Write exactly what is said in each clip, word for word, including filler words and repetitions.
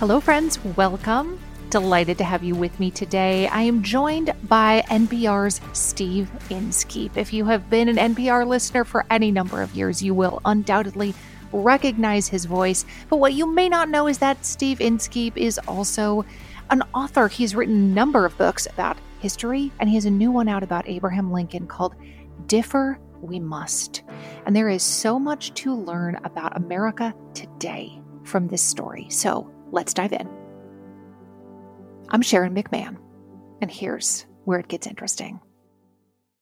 Hello, friends. Welcome. Delighted to have you with me today. I am joined by N P R's Steve Inskeep. If you have been an N P R listener for any number of years, you will undoubtedly recognize his voice. But what you may not know is that Steve Inskeep is also an author. He's written a number of books about history, and he has a new one out about Abraham Lincoln called Differ We Must. And there is so much to learn about America today from this story. So let's dive in. I'm Sharon McMahon, and here's where it gets interesting.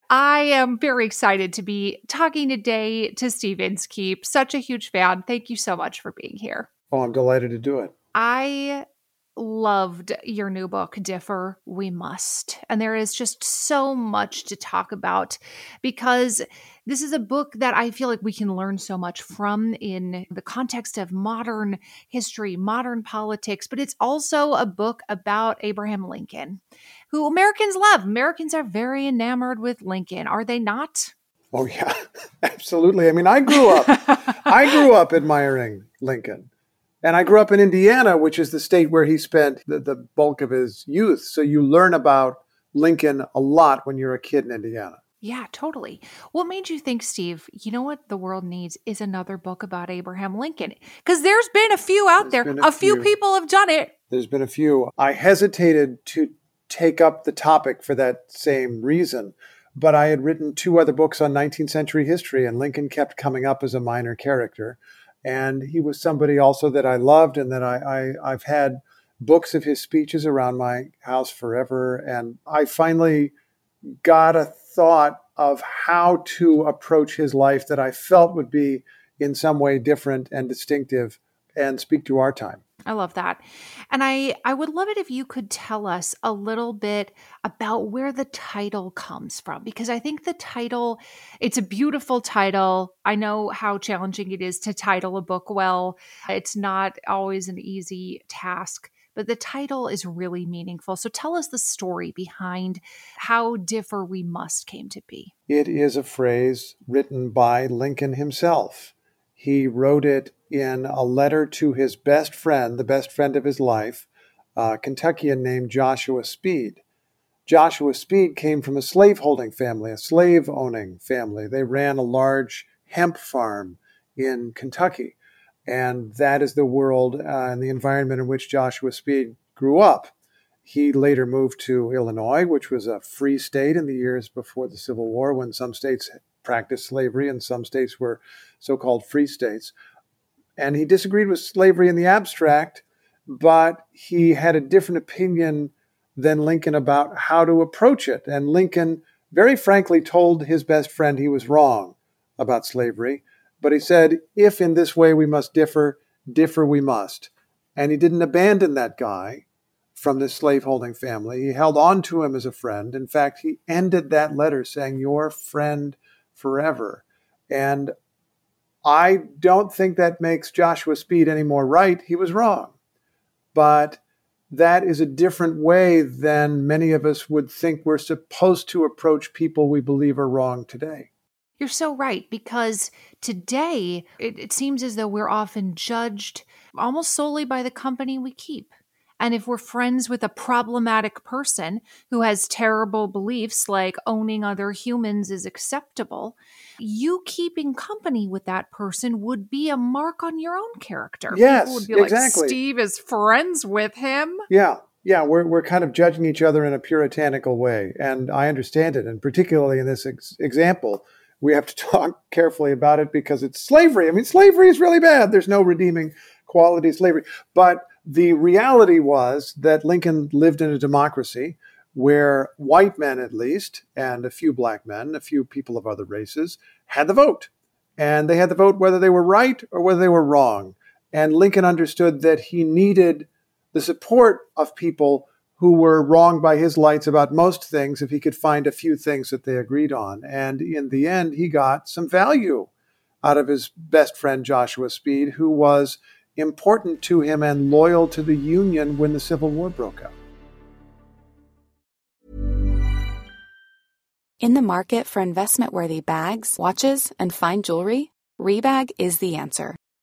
I am very excited to be talking today to Steve Inskeep. Such a huge fan. Thank you so much for being here. Oh, I'm delighted to do it. I loved your new book, Differ We Must. And there is just so much to talk about because this is a book that I feel like we can learn so much from in the context of modern history, modern politics, but it's also a book about Abraham Lincoln, who Americans love. Americans are very enamored with Lincoln. Are they not? Oh, yeah, absolutely. I mean, I grew up, I grew up admiring Lincoln. And I grew up in Indiana, which is the state where he spent the, the bulk of his youth. So you learn about Lincoln a lot when you're a kid in Indiana. Yeah, totally. What made you think, Steve, you know what the world needs is another book about Abraham Lincoln? Because there's been a few out there. A few people have done it. There's been a few. I hesitated to take up the topic for that same reason, but I had written two other books on nineteenth century history, and Lincoln kept coming up as a minor character. And he was somebody also that I loved and that I, I, I've had books of his speeches around my house forever. And I finally got a thought of how to approach his life that I felt would be in some way different and distinctive and speak to our time. I love that. And I, I would love it if you could tell us a little bit about where the title comes from, because I think the title, it's a beautiful title. I know how challenging it is to title a book well. It's not always an easy task, but the title is really meaningful. So tell us the story behind how Differ We Must came to be. It is a phrase written by Lincoln himself. He wrote it in a letter to his best friend, the best friend of his life, a Kentuckian named Joshua Speed. Joshua Speed came from a slaveholding family, a slave-owning family. They ran a large hemp farm in Kentucky, and that is the world uh, and the environment in which Joshua Speed grew up. He later moved to Illinois, which was a free state in the years before the Civil War, when some states practiced slavery and some states were so-called free states. And he disagreed with slavery in the abstract, but he had a different opinion than Lincoln about how to approach it. And Lincoln, very frankly, told his best friend he was wrong about slavery. But he said, if in this way we must differ, differ we must. And he didn't abandon that guy from this slaveholding family. He held on to him as a friend. In fact, he ended that letter saying, your friend forever. And I don't think that makes Joshua Speed any more right. He was wrong. But that is a different way than many of us would think we're supposed to approach people we believe are wrong today. You're so right, because today it, it seems as though we're often judged almost solely by the company we keep. And if we're friends with a problematic person who has terrible beliefs like owning other humans is acceptable, you keeping company with that person would be a mark on your own character. Yes, people would be exactly. Like, Steve is friends with him. Yeah, yeah, we're we're kind of judging each other in a puritanical way, and I understand it. And particularly in this ex- example, we have to talk carefully about it because it's slavery. I mean, slavery is really bad. There's no redeeming quality of slavery, but the reality was that Lincoln lived in a democracy where white men, at least, and a few black men, a few people of other races, had the vote. And they had the vote whether they were right or whether they were wrong. And Lincoln understood that he needed the support of people who were wrong by his lights about most things if he could find a few things that they agreed on. And in the end, he got some value out of his best friend, Joshua Speed, who was important to him and loyal to the Union when the Civil War broke out. In the market for investment-worthy bags, watches, and fine jewelry, Rebag is the answer.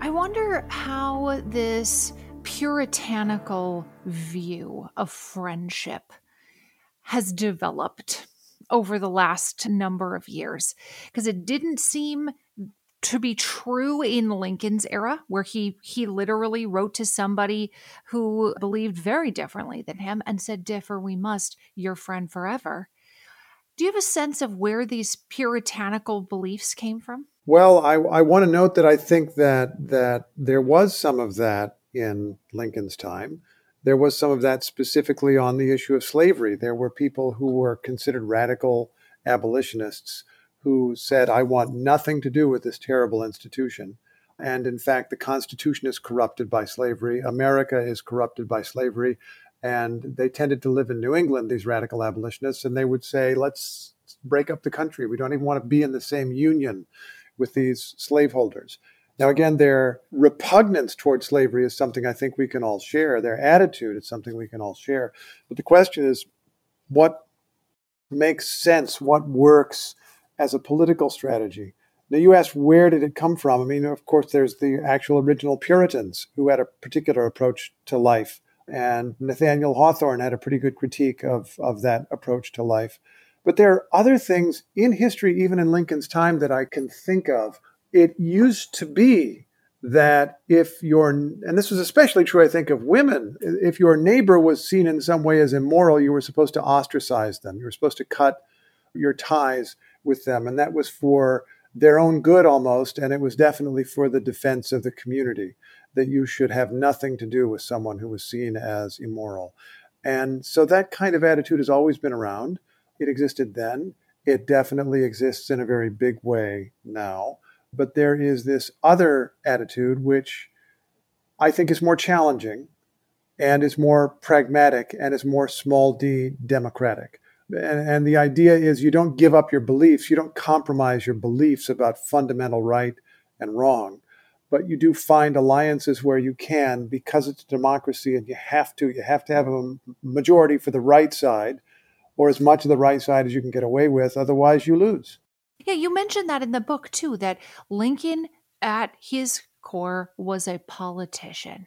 I wonder how this puritanical view of friendship has developed over the last number of years, because it didn't seem to be true in Lincoln's era, where he he literally wrote to somebody who believed very differently than him and said, "Differ we must, your friend forever." Do you have a sense of where these puritanical beliefs came from? Well, I, I want to note that I think that that there was some of that in Lincoln's time. There was some of that specifically on the issue of slavery. There were people who were considered radical abolitionists who said, "I want nothing to do with this terrible institution." And in fact, the Constitution is corrupted by slavery. America is corrupted by slavery. And they tended to live in New England, these radical abolitionists, and they would say, "Let's break up the country. We don't even want to be in the same union with these slaveholders." Now, again, their repugnance toward slavery is something I think we can all share. Their attitude is something we can all share. But the question is, what makes sense? What works as a political strategy? Now, you asked, where did it come from? I mean, of course, there's the actual original Puritans who had a particular approach to life. And Nathaniel Hawthorne had a pretty good critique of, of that approach to life. But there are other things in history, even in Lincoln's time, that I can think of. It used to be that if your, and this was especially true, I think, of women, if your neighbor was seen in some way as immoral, you were supposed to ostracize them. You were supposed to cut your ties with them. And that was for their own good almost. And it was definitely for the defense of the community, that you should have nothing to do with someone who was seen as immoral. And so that kind of attitude has always been around. It existed then. It definitely exists in a very big way now. But there is this other attitude, which I think is more challenging and is more pragmatic and is more small d democratic. And, and the idea is you don't give up your beliefs, you don't compromise your beliefs about fundamental right and wrong, but you do find alliances where you can, because it's a democracy and you have to, you have to have a majority for the right side, or as much of the right side as you can get away with, otherwise you lose. Yeah, you mentioned that in the book too, that Lincoln at his core was a politician.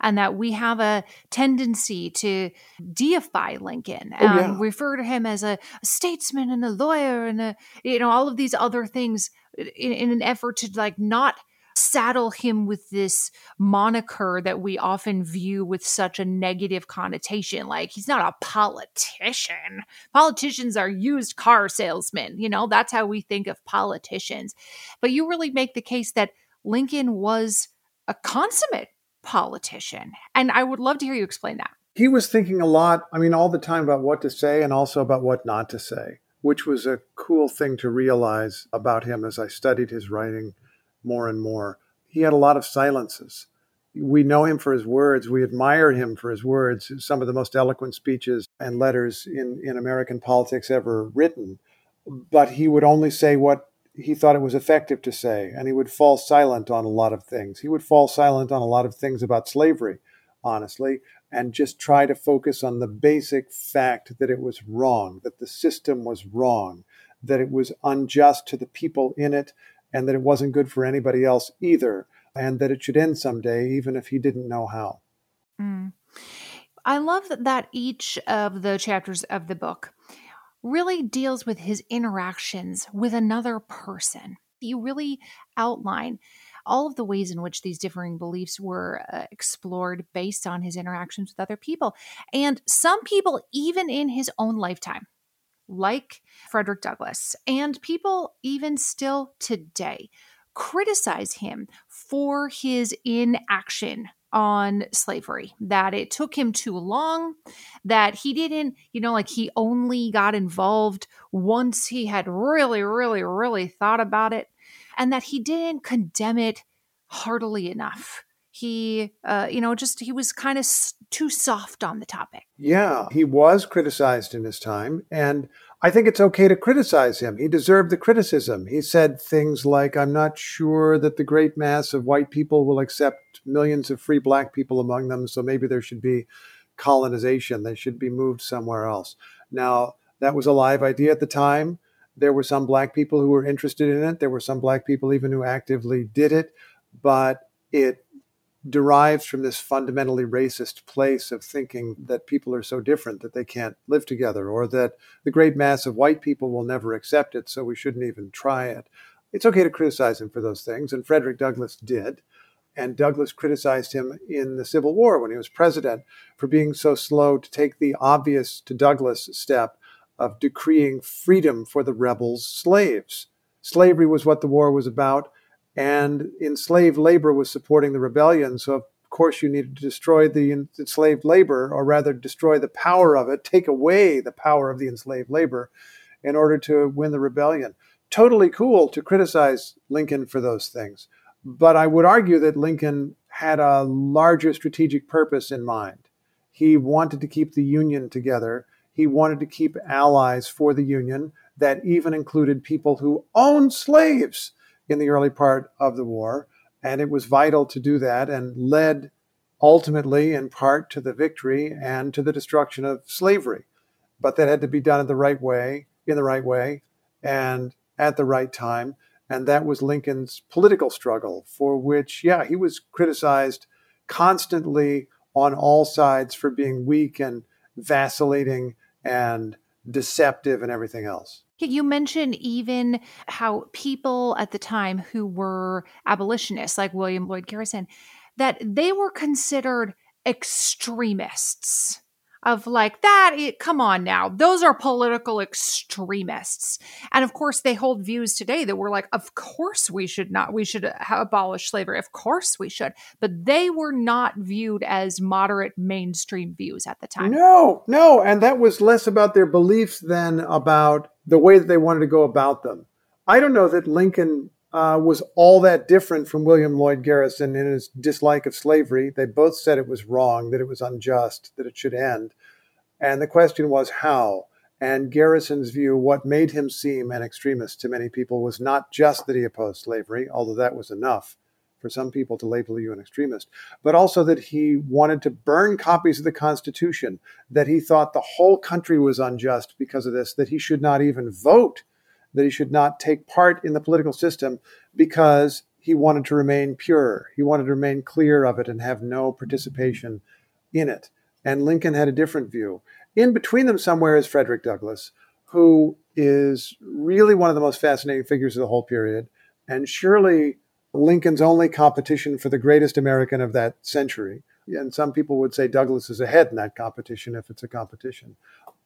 And that we have a tendency to deify Lincoln and oh, yeah. refer to him as a statesman and a lawyer and a, you know, all of these other things in, in an effort to like not saddle him with this moniker that we often view with such a negative connotation. Like, he's not a politician. Politicians are used car salesmen. You know, that's how we think of politicians. But you really make the case that Lincoln was a consummate politician. And I would love to hear you explain that. He was thinking a lot, I mean, all the time about what to say and also about what not to say, which was a cool thing to realize about him as I studied his writing more and more. He had a lot of silences. We know him for his words. We admire him for his words. Some of the most eloquent speeches and letters in, in American politics ever written. But he would only say what he thought it was effective to say, and he would fall silent on a lot of things. He would fall silent on a lot of things about slavery, honestly, and just try to focus on the basic fact that it was wrong, that the system was wrong, that it was unjust to the people in it, and that it wasn't good for anybody else either, and that it should end someday, even if he didn't know how. Mm. I love that each of the chapters of the book really deals with his interactions with another person. You really outline all of the ways in which these differing beliefs were uh, explored based on his interactions with other people. And some people, even in his own lifetime, like Frederick Douglass, and people even still today, criticize him for his inaction on slavery, that it took him too long, that he didn't, you know, like he only got involved once he had really, really, really thought about it, and that he didn't condemn it heartily enough. He, uh, you know, just he was kind of s- too soft on the topic. Yeah, he was criticized in his time, and I think it's okay to criticize him. He deserved the criticism. He said things like, I'm not sure that the great mass of white people will accept millions of free black people among them, so maybe there should be colonization. They should be moved somewhere else. Now, that was a live idea at the time. There were some black people who were interested in it. There were some black people even who actively did it, but it derives from this fundamentally racist place of thinking that people are so different that they can't live together, or that the great mass of white people will never accept it, so we shouldn't even try it. It's okay to criticize him for those things, and Frederick Douglass did. And Douglass criticized him in the Civil War when he was president for being so slow to take the obvious to Douglass step of decreeing freedom for the rebels' slaves. Slavery was what the war was about, and enslaved labor was supporting the rebellion. So, of course, you needed to destroy the enslaved labor, or rather destroy the power of it, take away the power of the enslaved labor in order to win the rebellion. Totally cool to criticize Lincoln for those things. But I would argue that Lincoln had a larger strategic purpose in mind. He wanted to keep the Union together. He wanted to keep allies for the Union. That even included people who owned slaves in the early part of the war, and it was vital to do that, and led ultimately in part to the victory and to the destruction of slavery. But that had to be done in the right way, in the right way, and at the right time, and that was Lincoln's political struggle, for which, yeah, he was criticized constantly on all sides for being weak and vacillating and deceptive and everything else. You mentioned even how people at the time who were abolitionists, like William Lloyd Garrison, that they were considered extremists of like that. It, come on now. Those are political extremists. And of course, they hold views today that were like, of course we should not. We should abolish slavery. Of course we should. But they were not viewed as moderate mainstream views at the time. No, no. And that was less about their beliefs than about the way that they wanted to go about them. I don't know that Lincoln uh, was all that different from William Lloyd Garrison in his dislike of slavery. They both said it was wrong, that it was unjust, that it should end. And the question was how. And Garrison's view, what made him seem an extremist to many people, was not just that he opposed slavery, although that was enough for some people to label you an extremist, but also that he wanted to burn copies of the Constitution, that he thought the whole country was unjust because of this, that he should not even vote, that he should not take part in the political system because he wanted to remain pure. He wanted to remain clear of it and have no participation in it. And Lincoln had a different view. In between them somewhere is Frederick Douglass, who is really one of the most fascinating figures of the whole period, and surely Lincoln's only competition for the greatest American of that century. And some people would say Douglass is ahead in that competition, if it's a competition.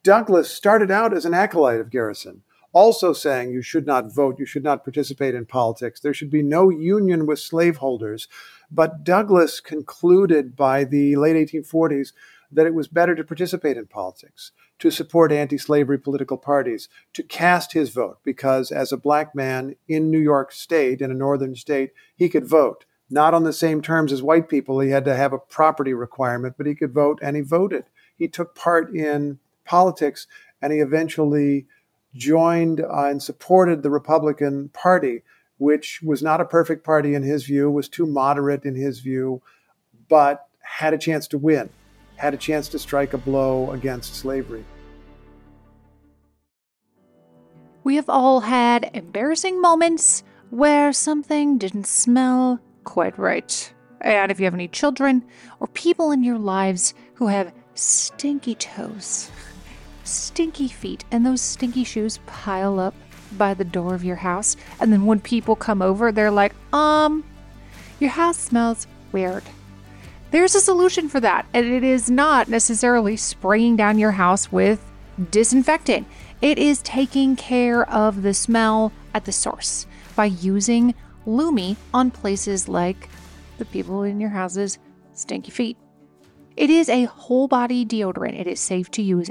Douglass started out as an acolyte of Garrison, also saying you should not vote, you should not participate in politics, there should be no union with slaveholders, But Douglass concluded by the late eighteen forties that it was better to participate in politics, to support anti-slavery political parties, to cast his vote, because as a black man in New York State, in a northern state, he could vote. Not on the same terms as white people. He had to have a property requirement, but he could vote, and he voted. He took part in politics, and he eventually joined and supported the Republican Party, which was not a perfect party in his view, was too moderate in his view, but had a chance to win, had a chance to strike a blow against slavery. We have all had embarrassing moments where something didn't smell quite right. And if you have any children or people in your lives who have stinky toes, stinky feet, and those stinky shoes pile up by the door of your house, and then when people come over, they're like, um, your house smells weird. There's a solution for that, and it is not necessarily spraying down your house with disinfectant. It is taking care of the smell at the source by using Lumi on places like the people in your house's stinky feet. It is a whole body deodorant. It is safe to use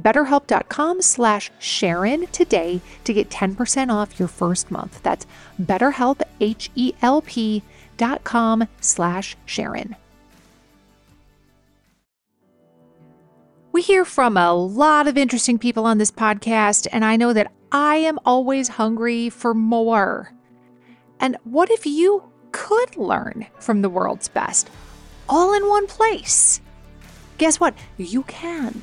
BetterHelp.com slash Sharon today to get ten percent off your first month. That's BetterHelp, H E L P dot com slash Sharon. We hear from a lot of interesting people on this podcast, and I know that I am always hungry for more. And what if you could learn from the world's best all in one place? Guess what? You can.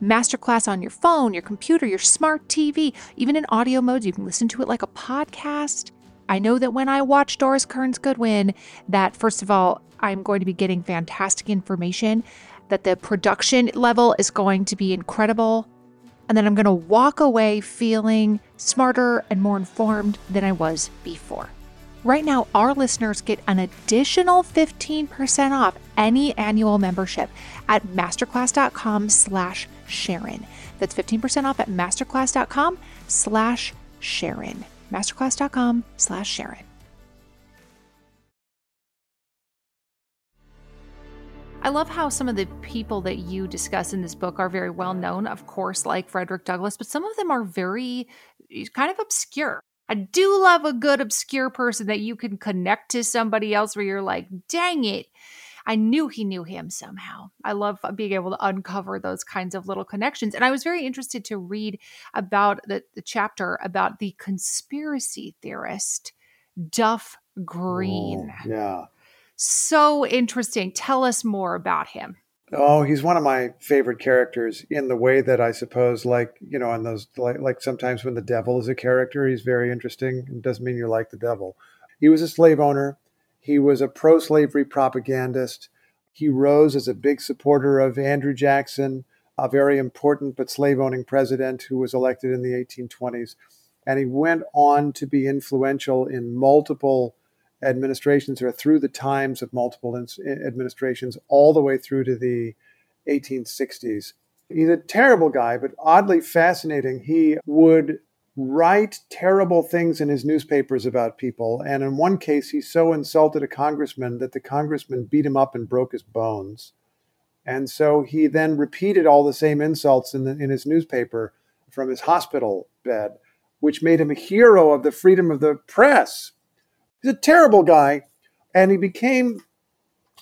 Masterclass on your phone, your computer, your smart T V, even in audio modes. You can listen to it like a podcast. I know that when I watch Doris Kearns Goodwin, that first of all, I'm going to be getting fantastic information, that the production level is going to be incredible, and then I'm going to walk away feeling smarter and more informed than I was before. Right now, our listeners get an additional fifteen percent off any annual membership at masterclass.com slash Sharon. That's fifteen percent off at masterclass.com slash Sharon. Masterclass.com slash Sharon. I love how some of the people that you discuss in this book are very well known, of course, like Frederick Douglass, but some of them are very kind of obscure. I do love a good obscure person that you can connect to somebody else where you're like, dang it, I knew he knew him somehow. I love being able to uncover those kinds of little connections. And I was very interested to read about the, the chapter about the conspiracy theorist, Duff Green. Oh, yeah. So interesting. Tell us more about him. Oh, he's one of my favorite characters in the way that I suppose, like, you know, on those, like, like sometimes when the devil is a character, he's very interesting. It doesn't mean you like the devil. He was a slave owner. He was a pro-slavery propagandist. He rose as a big supporter of Andrew Jackson, a very important but slave-owning president who was elected in the eighteen twenties. And he went on to be influential in multiple administrations or through the times of multiple in- administrations all the way through to the eighteen sixties. He's a terrible guy, but oddly fascinating. He would write terrible things in his newspapers about people. And in one case, he so insulted a congressman that the congressman beat him up and broke his bones. And so he then repeated all the same insults in, the, in his newspaper from his hospital bed, which made him a hero of the freedom of the press. He's a terrible guy. And he became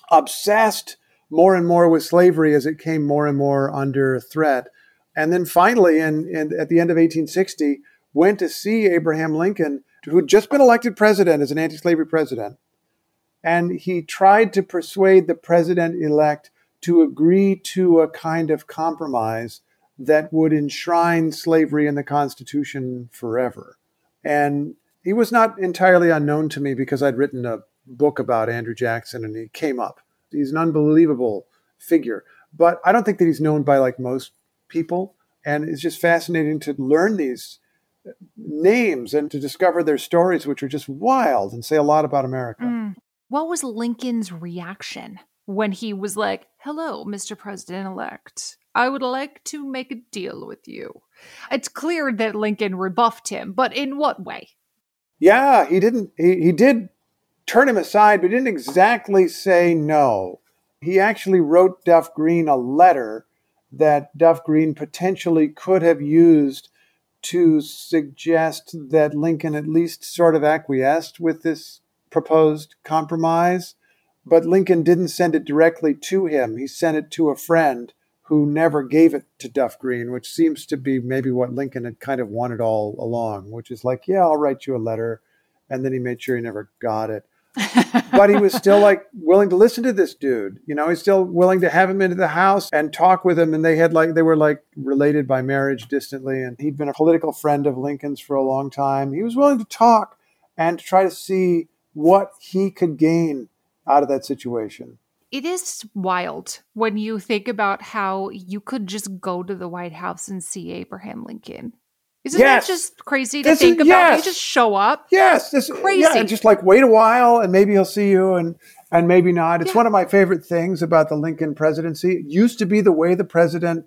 obsessed more and more with slavery as it came more and more under threat. And then finally, in, in, at the end of eighteen sixty, went to see Abraham Lincoln, who'd just been elected president as an anti-slavery president. And he tried to persuade the president-elect to agree to a kind of compromise that would enshrine slavery in the Constitution forever. And he was not entirely unknown to me because I'd written a book about Andrew Jackson and he came up. He's an unbelievable figure. But I don't think that he's known by like most people. And it's just fascinating to learn these names and to discover their stories, which are just wild and say a lot about America. Mm. What was Lincoln's reaction when he was like, hello, Mister President-elect, I would like to make a deal with you? It's clear that Lincoln rebuffed him, but in what way? Yeah, he didn't, he, he did turn him aside, but didn't exactly say no. He actually wrote Duff Green a letter that Duff Green potentially could have used to suggest that Lincoln at least sort of acquiesced with this proposed compromise. But Lincoln didn't send it directly to him. He sent it to a friend who never gave it to Duff Green, which seems to be maybe what Lincoln had kind of wanted all along, which is like, yeah, I'll write you a letter. And then he made sure he never got it. But he was still like willing to listen to this dude, you know, he's still willing to have him into the house and talk with him. And they had like, they were like related by marriage distantly. And he'd been a political friend of Lincoln's for a long time. He was willing to talk and to try to see what he could gain out of that situation. It is wild when you think about how you could just go to the White House and see Abraham Lincoln. Isn't yes. that just crazy to this think is, about? Yes. You just show up. Yes. This, crazy. Yeah, and just like wait a while and maybe he'll see you and, and maybe not. It's yeah. one of my favorite things about the Lincoln presidency. It used to be the way the president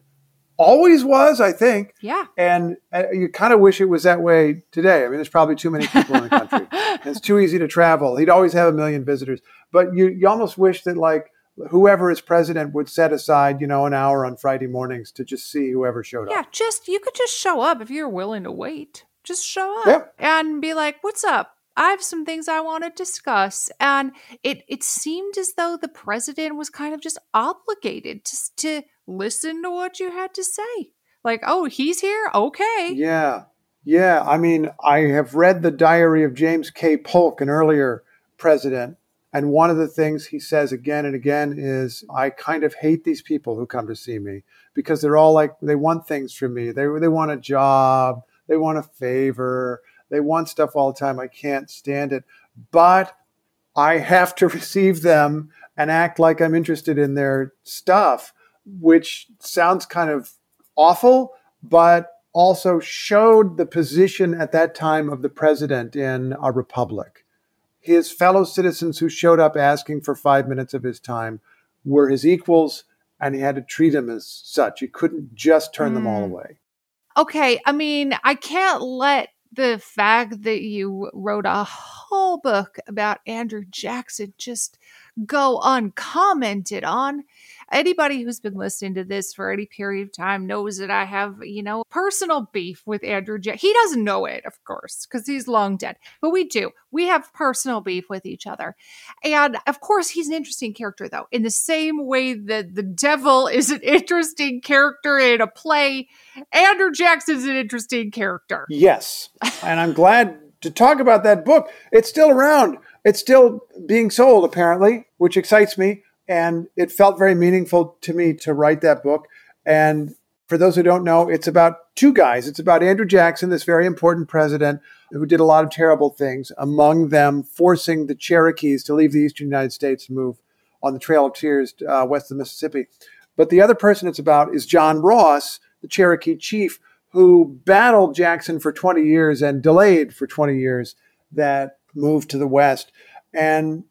always was, I think. Yeah. And uh, you kind of wish it was that way today. I mean, there's probably too many people in the country. It's too easy to travel. He'd always have a million visitors. But you, you almost wish that like whoever is president would set aside, you know, an hour on Friday mornings to just see whoever showed up. Yeah, just, you could just show up if you're willing to wait. Just show up yep. and be like, what's up? I have some things I want to discuss. And it, it seemed as though the president was kind of just obligated to, to listen to what you had to say. Like, oh, he's here? Okay. Yeah. Yeah. I mean, I have read the diary of James K. Polk, an earlier president. And one of the things he says again and again is, I kind of hate these people who come to see me because they're all like, they want things from me. They they want a job. They want a favor. They want stuff all the time. I can't stand it. But I have to receive them and act like I'm interested in their stuff, which sounds kind of awful, but also showed the position at that time of the president in a republic. His fellow citizens who showed up asking for five minutes of his time were his equals, and he had to treat them as such. He couldn't just turn mm. them all away. Okay. I mean, I can't let the fact that you wrote a whole book about Andrew Jackson just go uncommented on. Anybody who's been listening to this for any period of time knows that I have, you know, personal beef with Andrew Jackson. He doesn't know it, of course, because he's long dead. But we do. We have personal beef with each other. And, of course, he's an interesting character, though. In the same way that the devil is an interesting character in a play, Andrew Jackson's an interesting character. Yes. And I'm glad to talk about that book. It's still around. It's still being sold, apparently, which excites me. And it felt very meaningful to me to write that book. And for those who don't know, it's about two guys. It's about Andrew Jackson, this very important president who did a lot of terrible things, among them forcing the Cherokees to leave the eastern United States and move on the Trail of Tears uh, west of the Mississippi. But the other person it's about is John Ross, the Cherokee chief, who battled Jackson for twenty years and delayed for twenty years that move to the west. And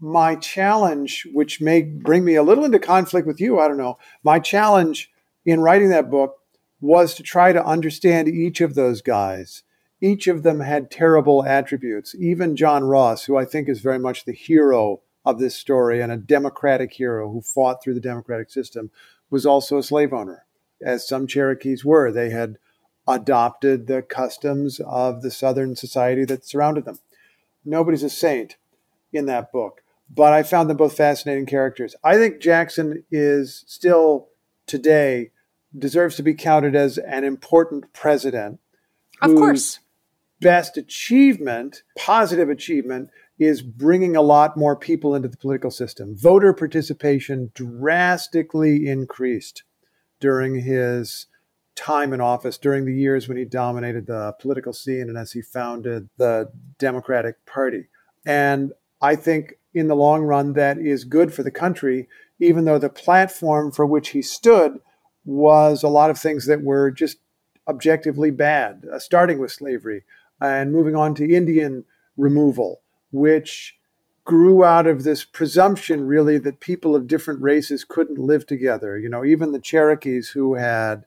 my challenge, which may bring me a little into conflict with you, I don't know. My challenge in writing that book was to try to understand each of those guys. Each of them had terrible attributes. Even John Ross, who I think is very much the hero of this story and a democratic hero who fought through the democratic system, was also a slave owner, as some Cherokees were. They had adopted the customs of the Southern society that surrounded them. Nobody's a saint in that book. But I found them both fascinating characters. I think Jackson is still today deserves to be counted as an important president. Of course. Best achievement, positive achievement, is bringing a lot more people into the political system. Voter participation drastically increased during his time in office, during the years when he dominated the political scene and as he founded the Democratic Party. And I think in the long run, that is good for the country, even though the platform for which he stood was a lot of things that were just objectively bad, uh, starting with slavery and moving on to Indian removal, which grew out of this presumption, really, that people of different races couldn't live together. You know, even the Cherokees, who had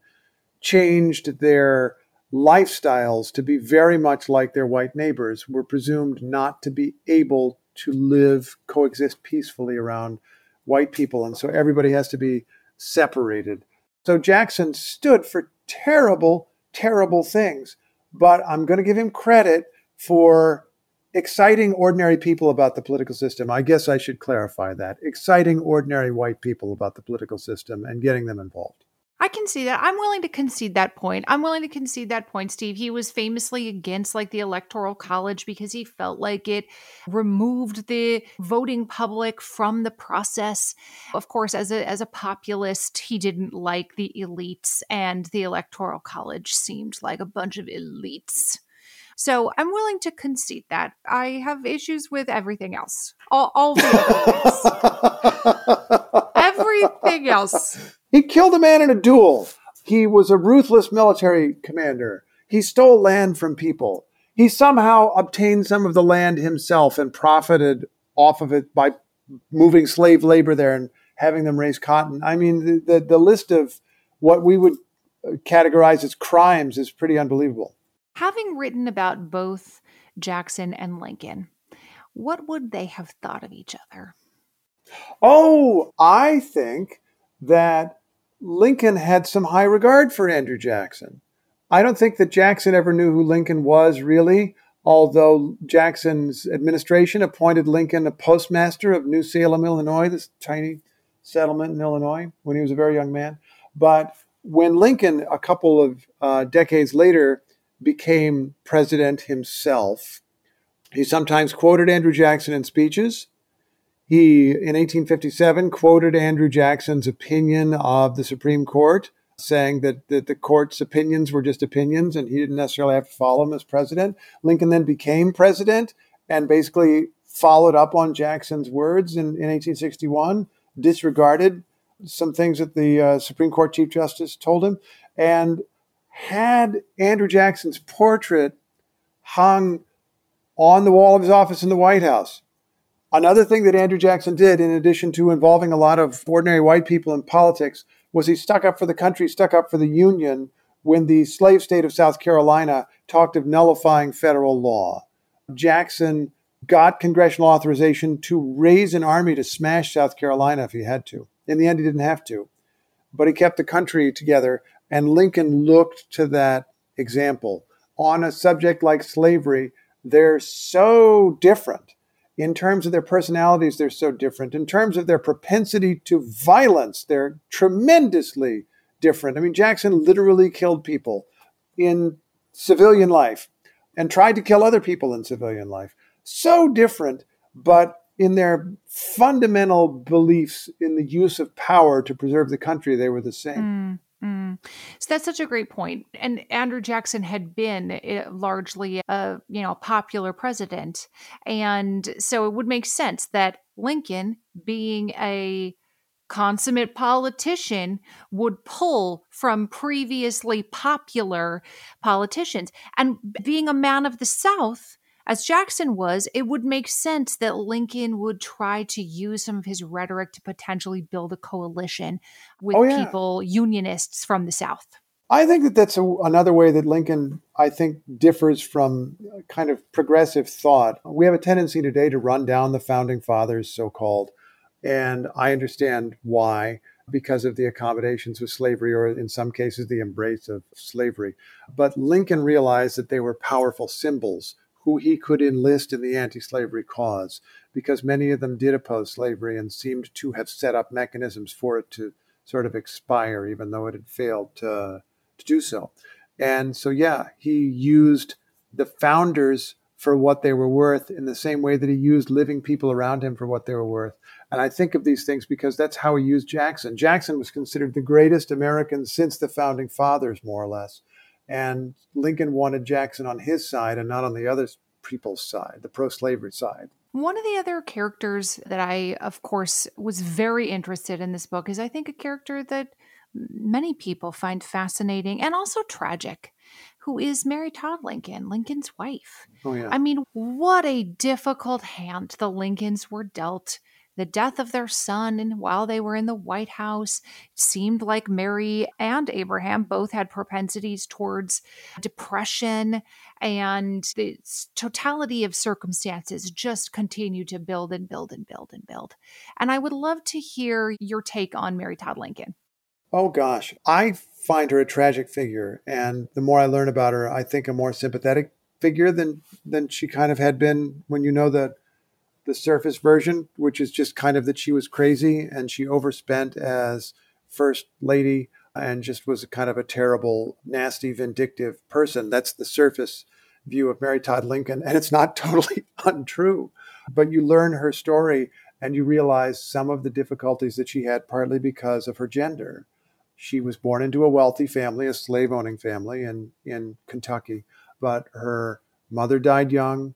changed their lifestyles to be very much like their white neighbors, were presumed not to be able to to live, coexist peacefully around white people. And so everybody has to be separated. So Jackson stood for terrible, terrible things. But I'm going to give him credit for exciting ordinary people about the political system. I guess I should clarify that. Exciting ordinary white people about the political system and getting them involved. I can see that. I'm willing to concede that point. I'm willing to concede that point, Steve. He was famously against like the Electoral College because he felt like it removed the voting public from the process. Of course, as a as a populist, he didn't like the elites, and the Electoral College seemed like a bunch of elites. So I'm willing to concede that. I have issues with everything else. All, all the everything else. He killed a man in a duel. He was a ruthless military commander. He stole land from people. He somehow obtained some of the land himself and profited off of it by moving slave labor there and having them raise cotton. I mean, the, the, the list of what we would categorize as crimes is pretty unbelievable. Having written about both Jackson and Lincoln, what would they have thought of each other? Oh, I think that Lincoln had some high regard for Andrew Jackson. I don't think that Jackson ever knew who Lincoln was, really, although Jackson's administration appointed Lincoln a postmaster of New Salem, Illinois, this tiny settlement in Illinois, when he was a very young man. But when Lincoln, a couple of uh, decades later, became president himself, he sometimes quoted Andrew Jackson in speeches. He, in eighteen fifty-seven, quoted Andrew Jackson's opinion of the Supreme Court, saying that, that the court's opinions were just opinions and he didn't necessarily have to follow him as president. Lincoln then became president and basically followed up on Jackson's words in, in eighteen sixty-one, disregarded some things that the uh, Supreme Court Chief Justice told him, and had Andrew Jackson's portrait hung on the wall of his office in the White House. Another thing that Andrew Jackson did, in addition to involving a lot of ordinary white people in politics, was he stuck up for the country, stuck up for the Union when the slave state of South Carolina talked of nullifying federal law. Jackson got congressional authorization to raise an army to smash South Carolina if he had to. In the end, he didn't have to, but he kept the country together. And Lincoln looked to that example. On a subject like slavery, they're so different. In terms of their personalities, they're so different. In terms of their propensity to violence, they're tremendously different. I mean, Jackson literally killed people in civilian life and tried to kill other people in civilian life. So different, but in their fundamental beliefs in the use of power to preserve the country, they were the same. Mm. Mm. So that's such a great point. And Andrew Jackson had been largely a, you know, popular president. And so it would make sense that Lincoln, being a consummate politician, would pull from previously popular politicians. And being a man of the South, as Jackson was, it would make sense that Lincoln would try to use some of his rhetoric to potentially build a coalition with oh, yeah. people, unionists from the South. I think that that's a, another way that Lincoln, I think, differs from kind of progressive thought. We have a tendency today to run down the founding fathers, so-called, and I understand why, because of the accommodations with slavery, or in some cases, the embrace of slavery. But Lincoln realized that they were powerful symbols who he could enlist in the anti-slavery cause, because many of them did oppose slavery and seemed to have set up mechanisms for it to sort of expire, even though it had failed to, to do so. And so, yeah, he used the founders for what they were worth in the same way that he used living people around him for what they were worth. And I think of these things because that's how he used Jackson. Jackson was considered the greatest American since the founding fathers, more or less. And Lincoln wanted Jackson on his side and not on the other people's side, the pro-slavery side. One of the other characters that I, of course, was very interested in this book is, I think, a character that many people find fascinating and also tragic, who is Mary Todd Lincoln, Lincoln's wife. Oh, yeah. I mean, what a difficult hand the Lincolns were dealt. The death of their son, and while they were in the White House, it seemed like Mary and Abraham both had propensities towards depression, and the totality of circumstances just continued to build and build and build and build. And I would love to hear your take on Mary Todd Lincoln. Oh, gosh. I find her a tragic figure, and the more I learn about her, I think a more sympathetic figure than, than she kind of had been when you know the the surface version, which is just kind of that she was crazy and she overspent as first lady and just was kind of a terrible, nasty, vindictive person. That's the surface view of Mary Todd Lincoln. And it's not totally untrue, but you learn her story and you realize some of the difficulties that she had partly because of her gender. She was born into a wealthy family, a slave owning family in, in Kentucky, but her mother died young.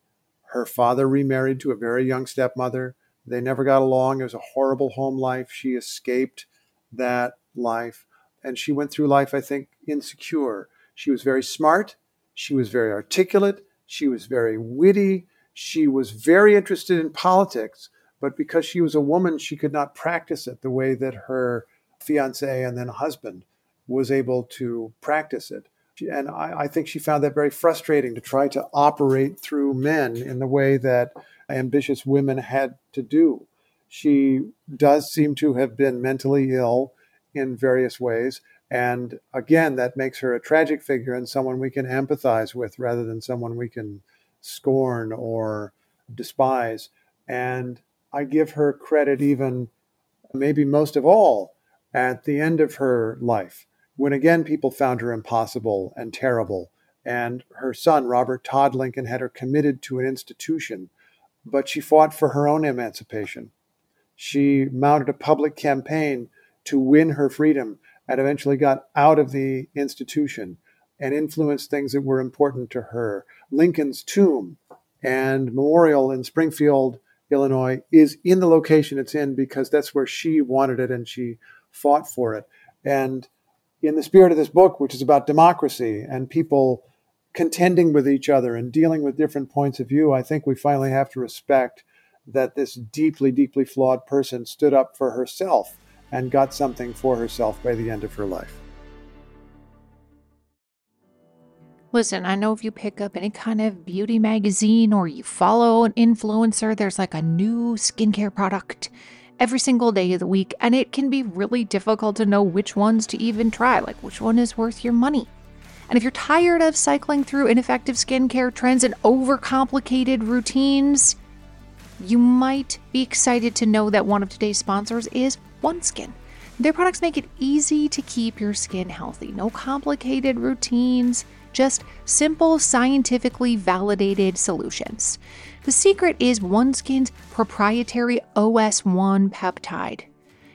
Her father remarried to a very young stepmother. They never got along. It was a horrible home life. She escaped that life. And she went through life, I think, insecure. She was very smart. She was very articulate. She was very witty. She was very interested in politics. But because she was a woman, she could not practice it the way that her fiancé and then husband was able to practice it. And I, I think she found that very frustrating to try to operate through men in the way that ambitious women had to do. She does seem to have been mentally ill in various ways. And again, that makes her a tragic figure and someone we can empathize with rather than someone we can scorn or despise. And I give her credit even, maybe most of all, at the end of her life, when again people found her impossible and terrible. And her son, Robert Todd Lincoln, had her committed to an institution, but she fought for her own emancipation. She mounted a public campaign to win her freedom and eventually got out of the institution and influenced things that were important to her. Lincoln's tomb and memorial in Springfield, Illinois, is in the location it's in because that's where she wanted it and she fought for it. And in the spirit of this book, which is about democracy and people contending with each other and dealing with different points of view, I think we finally have to respect that this deeply, deeply flawed person stood up for herself and got something for herself by the end of her life. Listen, I know if you pick up any kind of beauty magazine or you follow an influencer, there's like a new skincare product every single day of the week, and it can be really difficult to know which ones to even try, like which one is worth your money. And if you're tired of cycling through ineffective skincare trends and overcomplicated routines, you might be excited to know that one of today's sponsors is OneSkin. Their products make it easy to keep your skin healthy. No complicated routines, just simple, scientifically validated solutions. The secret is OneSkin's proprietary O S one peptide.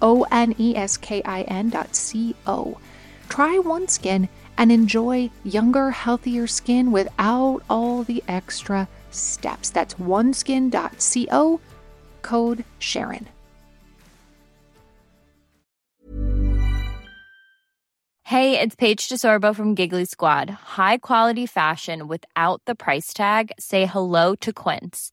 O N E S K I N dot C O. Try OneSkin and enjoy younger, healthier skin without all the extra steps. That's oneskin dot co, code Sharon. Hey, it's Paige DeSorbo from Giggly Squad. High quality fashion without the price tag. Say hello to Quince.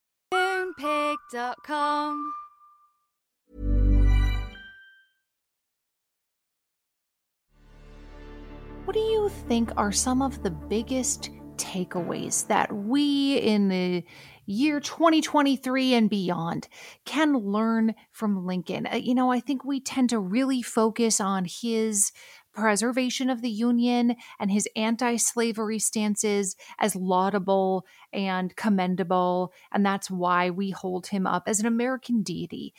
Moonpig dot com. What do you think are some of the biggest takeaways that we in the year twenty twenty-three and beyond can learn from Lincoln? You know, I think we tend to really focus on his preservation of the Union and his anti-slavery stances as laudable and commendable, and that's why we hold him up as an American deity.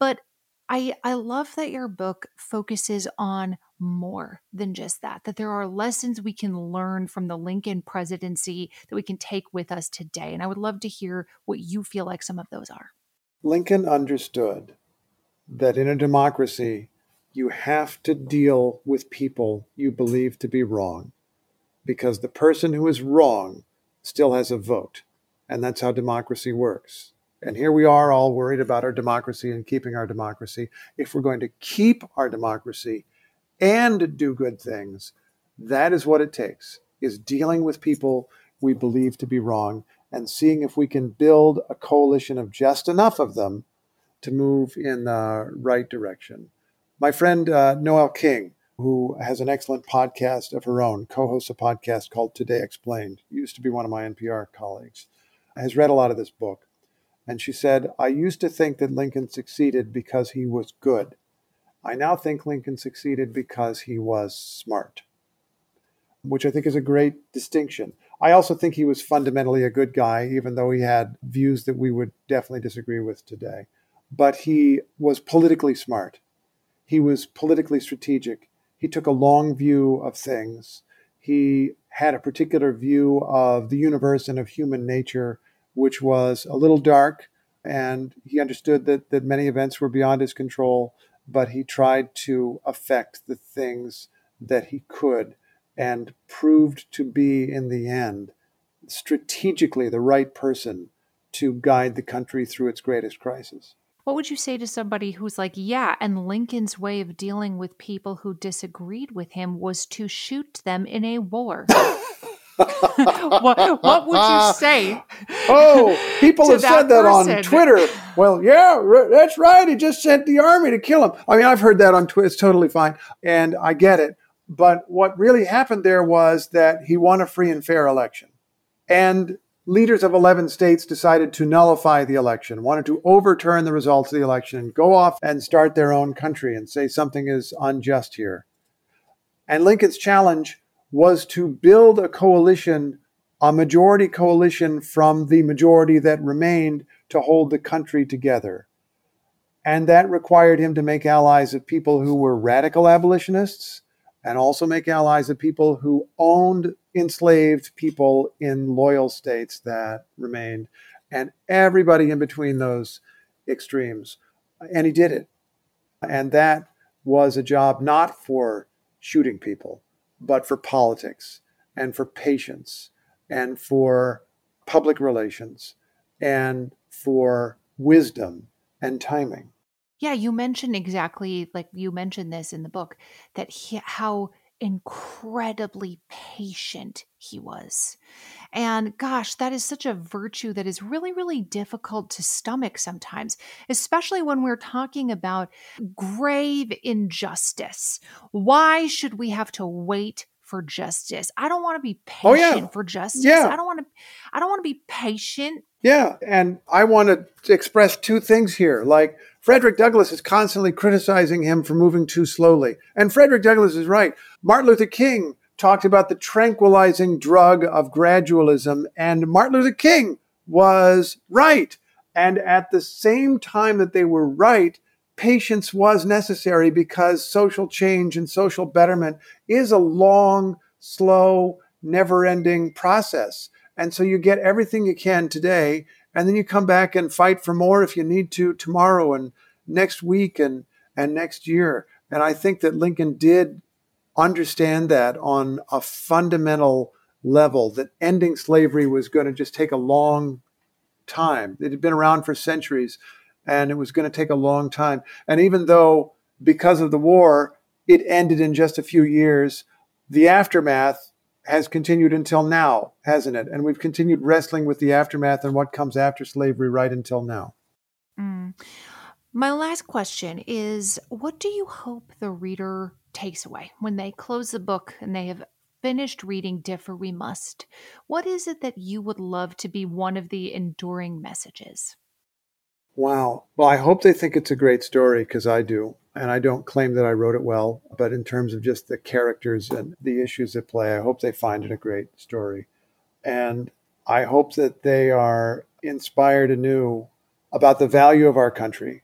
But I, I love that your book focuses on more than just that, that there are lessons we can learn from the Lincoln presidency that we can take with us today. And I would love to hear what you feel like some of those are. Lincoln understood that in a democracy, you have to deal with people you believe to be wrong, because the person who is wrong still has a vote. And that's how democracy works. And here we are all worried about our democracy and keeping our democracy. If we're going to keep our democracy and do good things, that is what it takes, is dealing with people we believe to be wrong and seeing if we can build a coalition of just enough of them to move in the right direction. My friend uh, Noel King, who has an excellent podcast of her own, co-hosts a podcast called Today Explained, used to be one of my N P R colleagues, has read a lot of this book. And she said, I used to think that Lincoln succeeded because he was good. I now think Lincoln succeeded because he was smart, which I think is a great distinction. I also think he was fundamentally a good guy, even though he had views that we would definitely disagree with today. But he was politically smart. He was politically strategic. He took a long view of things. He had a particular view of the universe and of human nature, which was a little dark, and he understood that that many events were beyond his control, but he tried to affect the things that he could and proved to be, in the end, strategically the right person to guide the country through its greatest crisis. What would you say to somebody who's like, yeah, and Lincoln's way of dealing with people who disagreed with him was to shoot them in a war? what, what would you say? Oh, people have that said that person on Twitter. Well, yeah, r- that's right. He just sent the army to kill him. I mean, I've heard that on Twitter. It's totally fine. And I get it. But what really happened there was that he won a free and fair election. And leaders of eleven states decided to nullify the election, wanted to overturn the results of the election and go off and start their own country and say something is unjust here. And Lincoln's challenge was to build a coalition, a majority coalition from the majority that remained to hold the country together. And that required him to make allies of people who were radical abolitionists and also make allies of people who owned enslaved people in loyal states that remained, and everybody in between those extremes. And he did it. And that was a job not for shooting people, but for politics and for patience and for public relations and for wisdom and timing. Yeah, you mentioned exactly, like you mentioned this in the book, that he, how incredibly patient he was. And gosh, that is such a virtue that is really, really difficult to stomach sometimes, especially when we're talking about grave injustice. Why should we have to wait for justice? I don't want to be patient oh, yeah. for justice. Yeah. I don't want to, I don't want to be patient. Yeah. And I want to express two things here. Like, Frederick Douglass is constantly criticizing him for moving too slowly. And Frederick Douglass is right. Martin Luther King talked about the tranquilizing drug of gradualism, and Martin Luther King was right. And at the same time that they were right, patience was necessary because social change and social betterment is a long, slow, never-ending process. And so you get everything you can today, and then you come back and fight for more if you need to tomorrow and next week and, and next year. And I think that Lincoln did understand that on a fundamental level, that ending slavery was going to just take a long time. It had been around for centuries, and it was going to take a long time. And even though, because of the war, it ended in just a few years, the aftermath has continued until now, hasn't it? And we've continued wrestling with the aftermath and what comes after slavery right until now. Mm. My last question is, what do you hope the reader takes away when they close the book and they have finished reading Differ We Must? What is it that you would love to be one of the enduring messages? Wow. Well, I hope they think it's a great story, because I do. And I don't claim that I wrote it well, but in terms of just the characters and the issues at play, I hope they find it a great story. And I hope that they are inspired anew about the value of our country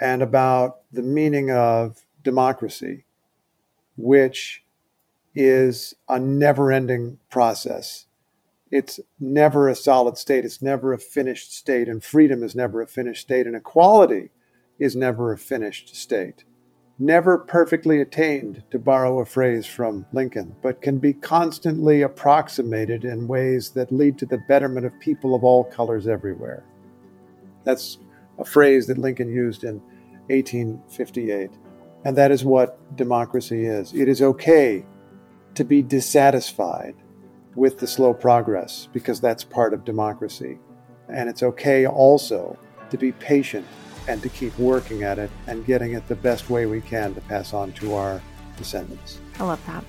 and about the meaning of democracy, which is a never-ending process. It's never a solid state. It's never a finished state. And freedom is never a finished state. And equality is never a finished state. Never perfectly attained, to borrow a phrase from Lincoln, but can be constantly approximated in ways that lead to the betterment of people of all colors everywhere. That's a phrase that Lincoln used in eighteen fifty-eight. And that is what democracy is. It is okay to be dissatisfied with the slow progress, because that's part of democracy. And it's okay also to be patient and to keep working at it and getting it the best way we can to pass on to our descendants. I love that.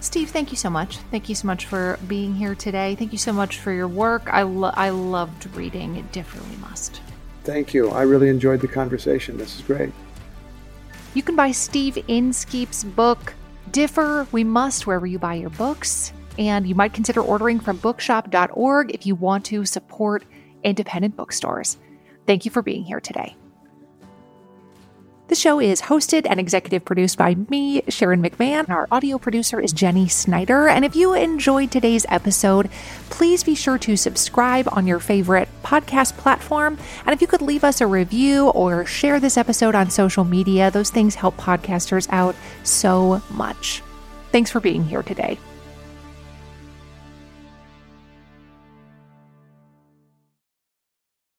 Steve, thank you so much. Thank you so much for being here today. Thank you so much for your work. I, lo- I loved reading Differ We Must. Thank you. I really enjoyed the conversation. This is great. You can buy Steve Inskeep's book, Differ We Must, wherever you buy your books. And you might consider ordering from bookshop dot org if you want to support independent bookstores. Thank you for being here today. The show is hosted and executive produced by me, Sharon McMahon. Our audio producer is Jenny Snyder. And if you enjoyed today's episode, please be sure to subscribe on your favorite podcast podcast platform. And if you could leave us a review or share this episode on social media, those things help podcasters out so much. Thanks for being here today.